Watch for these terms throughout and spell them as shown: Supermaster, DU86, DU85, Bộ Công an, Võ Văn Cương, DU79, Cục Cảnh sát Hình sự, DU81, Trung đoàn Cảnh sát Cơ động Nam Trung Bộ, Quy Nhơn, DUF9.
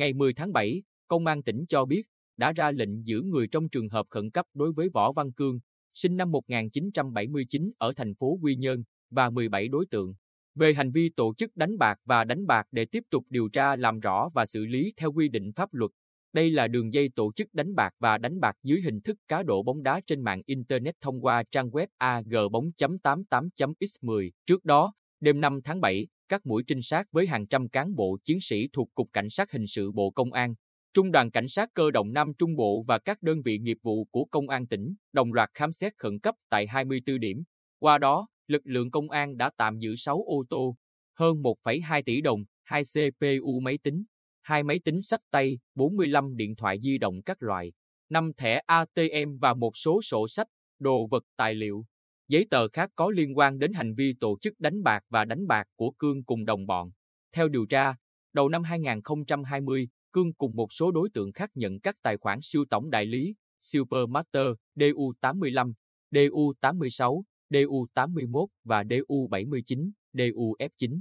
Ngày 10 tháng 7, Công an tỉnh cho biết đã ra lệnh giữ người trong trường hợp khẩn cấp đối với Võ Văn Cương, sinh năm 1979 ở thành phố Quy Nhơn, và 17 đối tượng, về hành vi tổ chức đánh bạc và đánh bạc để tiếp tục điều tra làm rõ và xử lý theo quy định pháp luật. Đây là đường dây tổ chức đánh bạc và đánh bạc dưới hình thức cá độ bóng đá trên mạng Internet thông qua trang web agbong.88.x10. Trước đó, đêm 5 tháng 7, các mũi trinh sát với hàng trăm cán bộ chiến sĩ thuộc Cục Cảnh sát Hình sự Bộ Công an, Trung đoàn Cảnh sát Cơ động Nam Trung Bộ và các đơn vị nghiệp vụ của Công an tỉnh đồng loạt khám xét khẩn cấp tại 24 điểm. Qua đó, lực lượng công an đã tạm giữ 6 ô tô, hơn 1,2 tỷ đồng, 2 CPU máy tính, 2 máy tính xách tay, 45 điện thoại di động các loại, 5 thẻ ATM và một số sổ sách, đồ vật tài liệu, giấy tờ khác có liên quan đến hành vi tổ chức đánh bạc và đánh bạc của Cương cùng đồng bọn. Theo điều tra, đầu năm 2020, Cương cùng một số đối tượng khác nhận các tài khoản siêu tổng đại lý, Supermaster, DU85, DU86, DU81 và DU79, DUF9.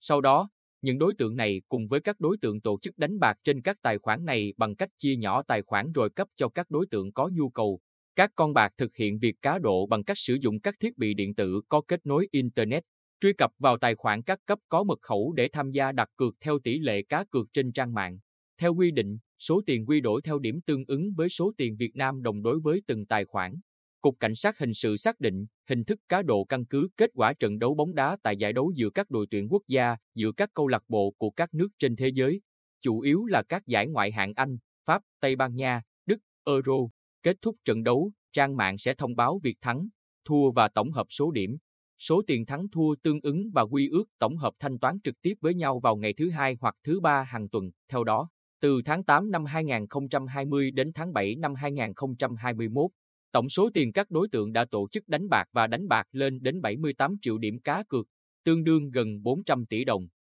Sau đó, những đối tượng này cùng với các đối tượng tổ chức đánh bạc trên các tài khoản này bằng cách chia nhỏ tài khoản rồi cấp cho các đối tượng có nhu cầu. Các con bạc thực hiện việc cá độ bằng cách sử dụng các thiết bị điện tử có kết nối Internet, truy cập vào tài khoản các cấp có mật khẩu để tham gia đặt cược theo tỷ lệ cá cược trên trang mạng. Theo quy định, số tiền quy đổi theo điểm tương ứng với số tiền Việt Nam đồng đối với từng tài khoản. Cục Cảnh sát Hình sự xác định hình thức cá độ căn cứ kết quả trận đấu bóng đá tại giải đấu giữa các đội tuyển quốc gia, giữa các câu lạc bộ của các nước trên thế giới, chủ yếu là các giải ngoại hạng Anh, Pháp, Tây Ban Nha, Đức, Euro. Kết thúc trận đấu, trang mạng sẽ thông báo việc thắng, thua và tổng hợp số điểm. Số tiền thắng thua tương ứng và quy ước tổng hợp thanh toán trực tiếp với nhau vào ngày thứ Hai hoặc thứ Ba hàng tuần. Theo đó, từ tháng 8 năm 2020 đến tháng 7 năm 2021, tổng số tiền các đối tượng đã tổ chức đánh bạc và đánh bạc lên đến 78 triệu điểm cá cược, tương đương gần 400 tỷ đồng.